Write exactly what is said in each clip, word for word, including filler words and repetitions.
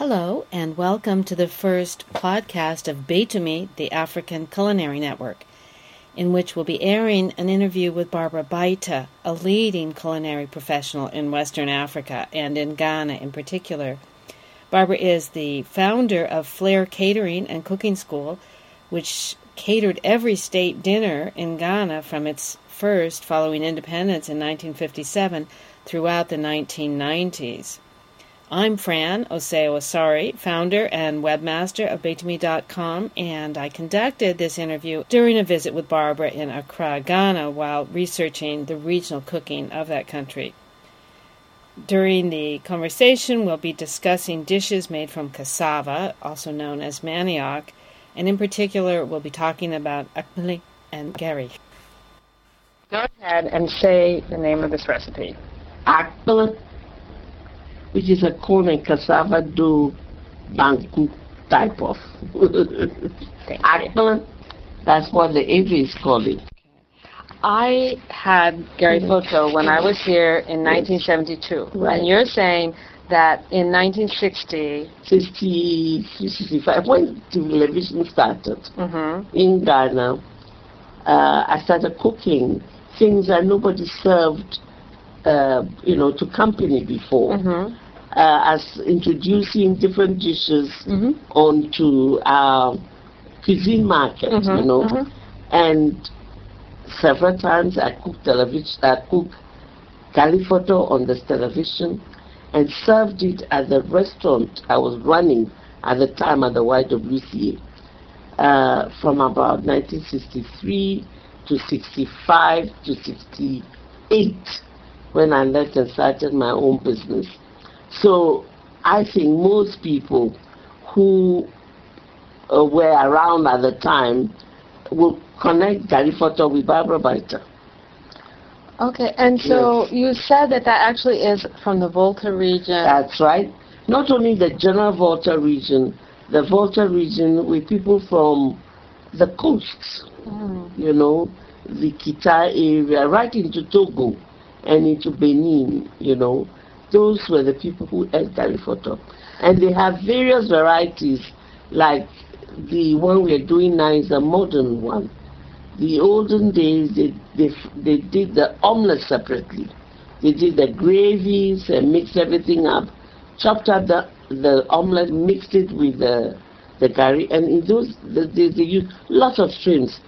Hello, and welcome to the first podcast of Beitumi, the African Culinary Network, in which we'll be airing an interview with Barbara Baeta, a leading culinary professional in Western Africa and in Ghana in particular. Barbara is the founder of Flair Catering and Cooking School, which catered every state dinner in Ghana from its first following independence in nineteen fifty-seven throughout the nineteen nineties. I'm Fran Osseo-Asare, founder and webmaster of Betumi dot com, and I conducted this interview during a visit with Barbara in Accra, Ghana, while researching the regional cooking of that country. During the conversation, we'll be discussing dishes made from cassava, also known as manioc, and in particular, we'll be talking about akple and gari. Go ahead and say the name of this recipe. Akple, which is a corn and cassava dough banku type of. Akple, that's what the Indians call it. I had Gari Foto when I was here in nineteen seventy-two. Right. And you're saying that in nineteen sixty... sixty, sixty-five, when television started, mm-hmm. in Ghana, uh, I started cooking things that nobody served Uh, you know, to company before, mm-hmm. uh, as introducing different dishes, mm-hmm. onto our cuisine market, mm-hmm. you know, mm-hmm. and several times I cooked television, I cooked Gari Foto on this television and served it at the restaurant I was running at the time at the Y W C A, uh, from about nineteen sixty-three to sixty-five to sixty-eight. When I left and started my own business. So I think most people who uh, were around at the time will connect Gari Foto with Barbara Baeta. Okay, and so yes. You said that that actually is from the Volta region. That's right. Not only the general Volta region, the Volta region with people from the coasts, mm. you know, the Kitai area, right into Togo and into Benin, you know. Those were the people who ate Gari Foto. And they have various varieties, like the one we are doing now is a modern one. The olden days, they, they, they did the omelette separately. They did the gravies and mixed everything up, chopped up the, the omelette, mixed it with the, the gari. And in those days, they used lots of shrimps,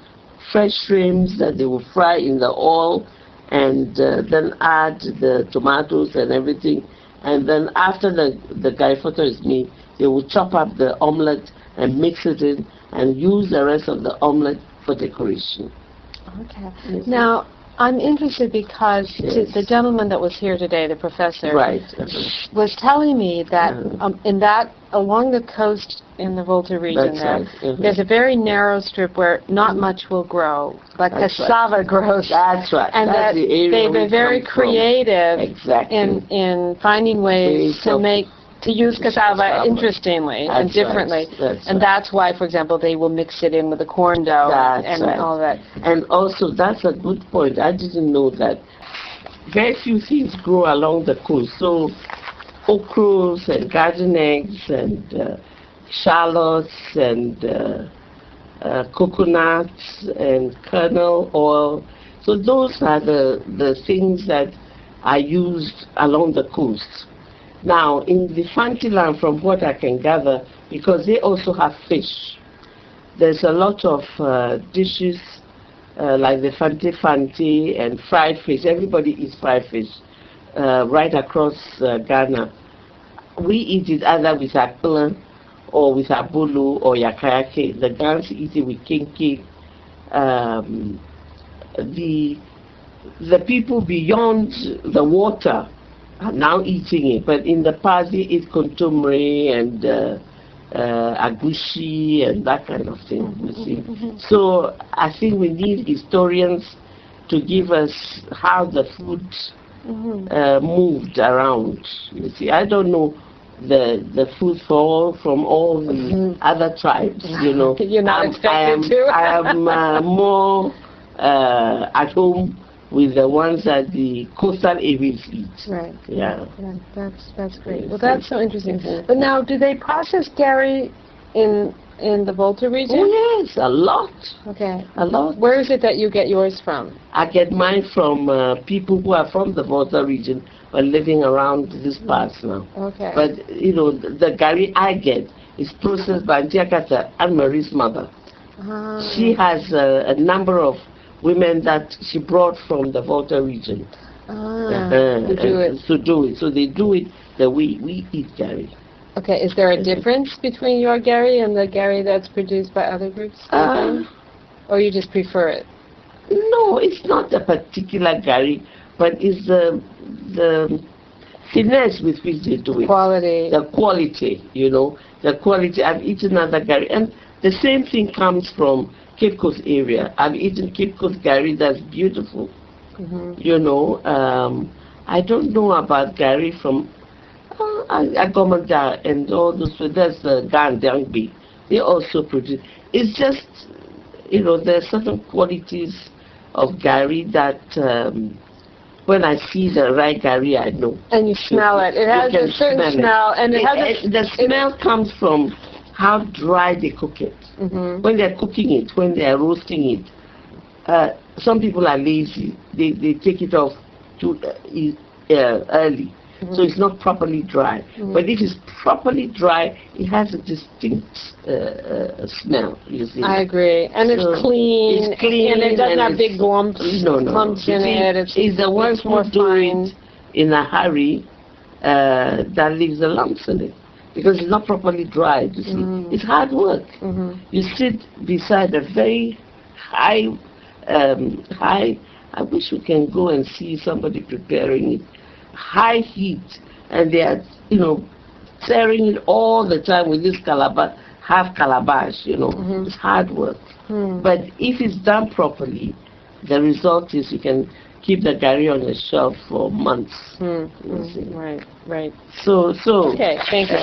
fresh shrimps that they would fry in the oil, and uh, then add the tomatoes and everything. And then after the, the Gari Foto is made, they will chop up the omelette and mix it in and use the rest of the omelette for decoration. Okay. Yes. Now, I'm interested because yes. the gentleman that was here today, the professor, right. was telling me that mm-hmm. um, in that, along the coast in the Volta region, there, right. mm-hmm. there's a very narrow strip where not mm-hmm. much will grow, like that's cassava right. grows. That's right. And that's that the area they've been very creative exactly. in, in finding ways to make to use cassava, cassava. interestingly that's and differently. Right. That's and right. that's why, for example, they will mix it in with the corn dough that's and right. all that. And also, that's a good point. I didn't know that. Very few things grow along the coast. So okras and garden eggs and uh, shallots and uh, uh, coconuts and kernel oil. So those are the, the things that are used along the coast. Now, in the Fante land, from what I can gather, because they also have fish, there's a lot of uh, dishes uh, like the Fante Fante and fried fish. Everybody eats fried fish uh, right across uh, Ghana. We eat it either with akple or with our bolo or yakayake. The Ghanaians eat it with kenkey. Um, the, the people beyond the water now eating it, but in the past they eat koutoumere and uh, uh, agushi and that kind of thing, you see. So I think we need historians to give us how the food uh, moved around, you see. I don't know the the food for all, from all the mm-hmm. other tribes, you know. You're not I'm, expected I am, to. I am uh, more uh, at home with the ones that the coastal areas eat. Right. Yeah. yeah. That's that's great. Well, that's so interesting. Mm-hmm. But now, do they process gari in in the Volta region? Oh yes, a lot. Okay. A lot. Where is it that you get yours from? I get mine from uh, people who are from the Volta region but living around this part now. Okay. But you know, the, the gari I get is processed by Auntie Akata, Anne Marie's mother. Uh-huh. She has uh, a number of women that she brought from the Volta region ah, uh-huh. to do it. To do it. So they do it the way we eat gari. Okay, is there a difference between your gari and the gari that's produced by other groups? Uh, or you just prefer it? No, it's not a particular gari, but it's the, the finesse with which they do it. Quality. The quality, you know, the quality. I've eaten other gari, and the same thing comes from Cape Coast area. I've eaten Cape Coast gari that's beautiful. Mm-hmm. You know, um, I don't know about gari from uh, Agomenda and all those. That's the Ghana. They also produce. It's just, you know, there are certain qualities of gari that um, when I see the right gari, I know. And you smell you, it. It has a certain smell, and it has the smell comes from how dry they cook it. Mm-hmm. When they're cooking it, when they're roasting it, uh, some people are lazy. They they take it off too uh, uh, early, mm-hmm. so it's not properly dry. Mm-hmm. But if it's properly dry, it has a distinct uh, uh, smell. You see. I agree, and so it's clean. It's clean, and it doesn't have big lumps. No, no, clumps no. in see, it. It's, it's the ones who do it in a hurry uh, that leaves the lumps in it. Because it's not properly dried, you see. Mm-hmm. It's hard work. Mm-hmm. You sit beside a very high, um, high, I wish we can go and see somebody preparing it, high heat, and they are, you know, stirring it all the time with this calabash, half calabash, you know. Mm-hmm. It's hard work. Mm-hmm. But if it's done properly, the result is you can keep the gari on the shelf for months. Mm-hmm. You see. Right, right. So, so. Okay, thank you.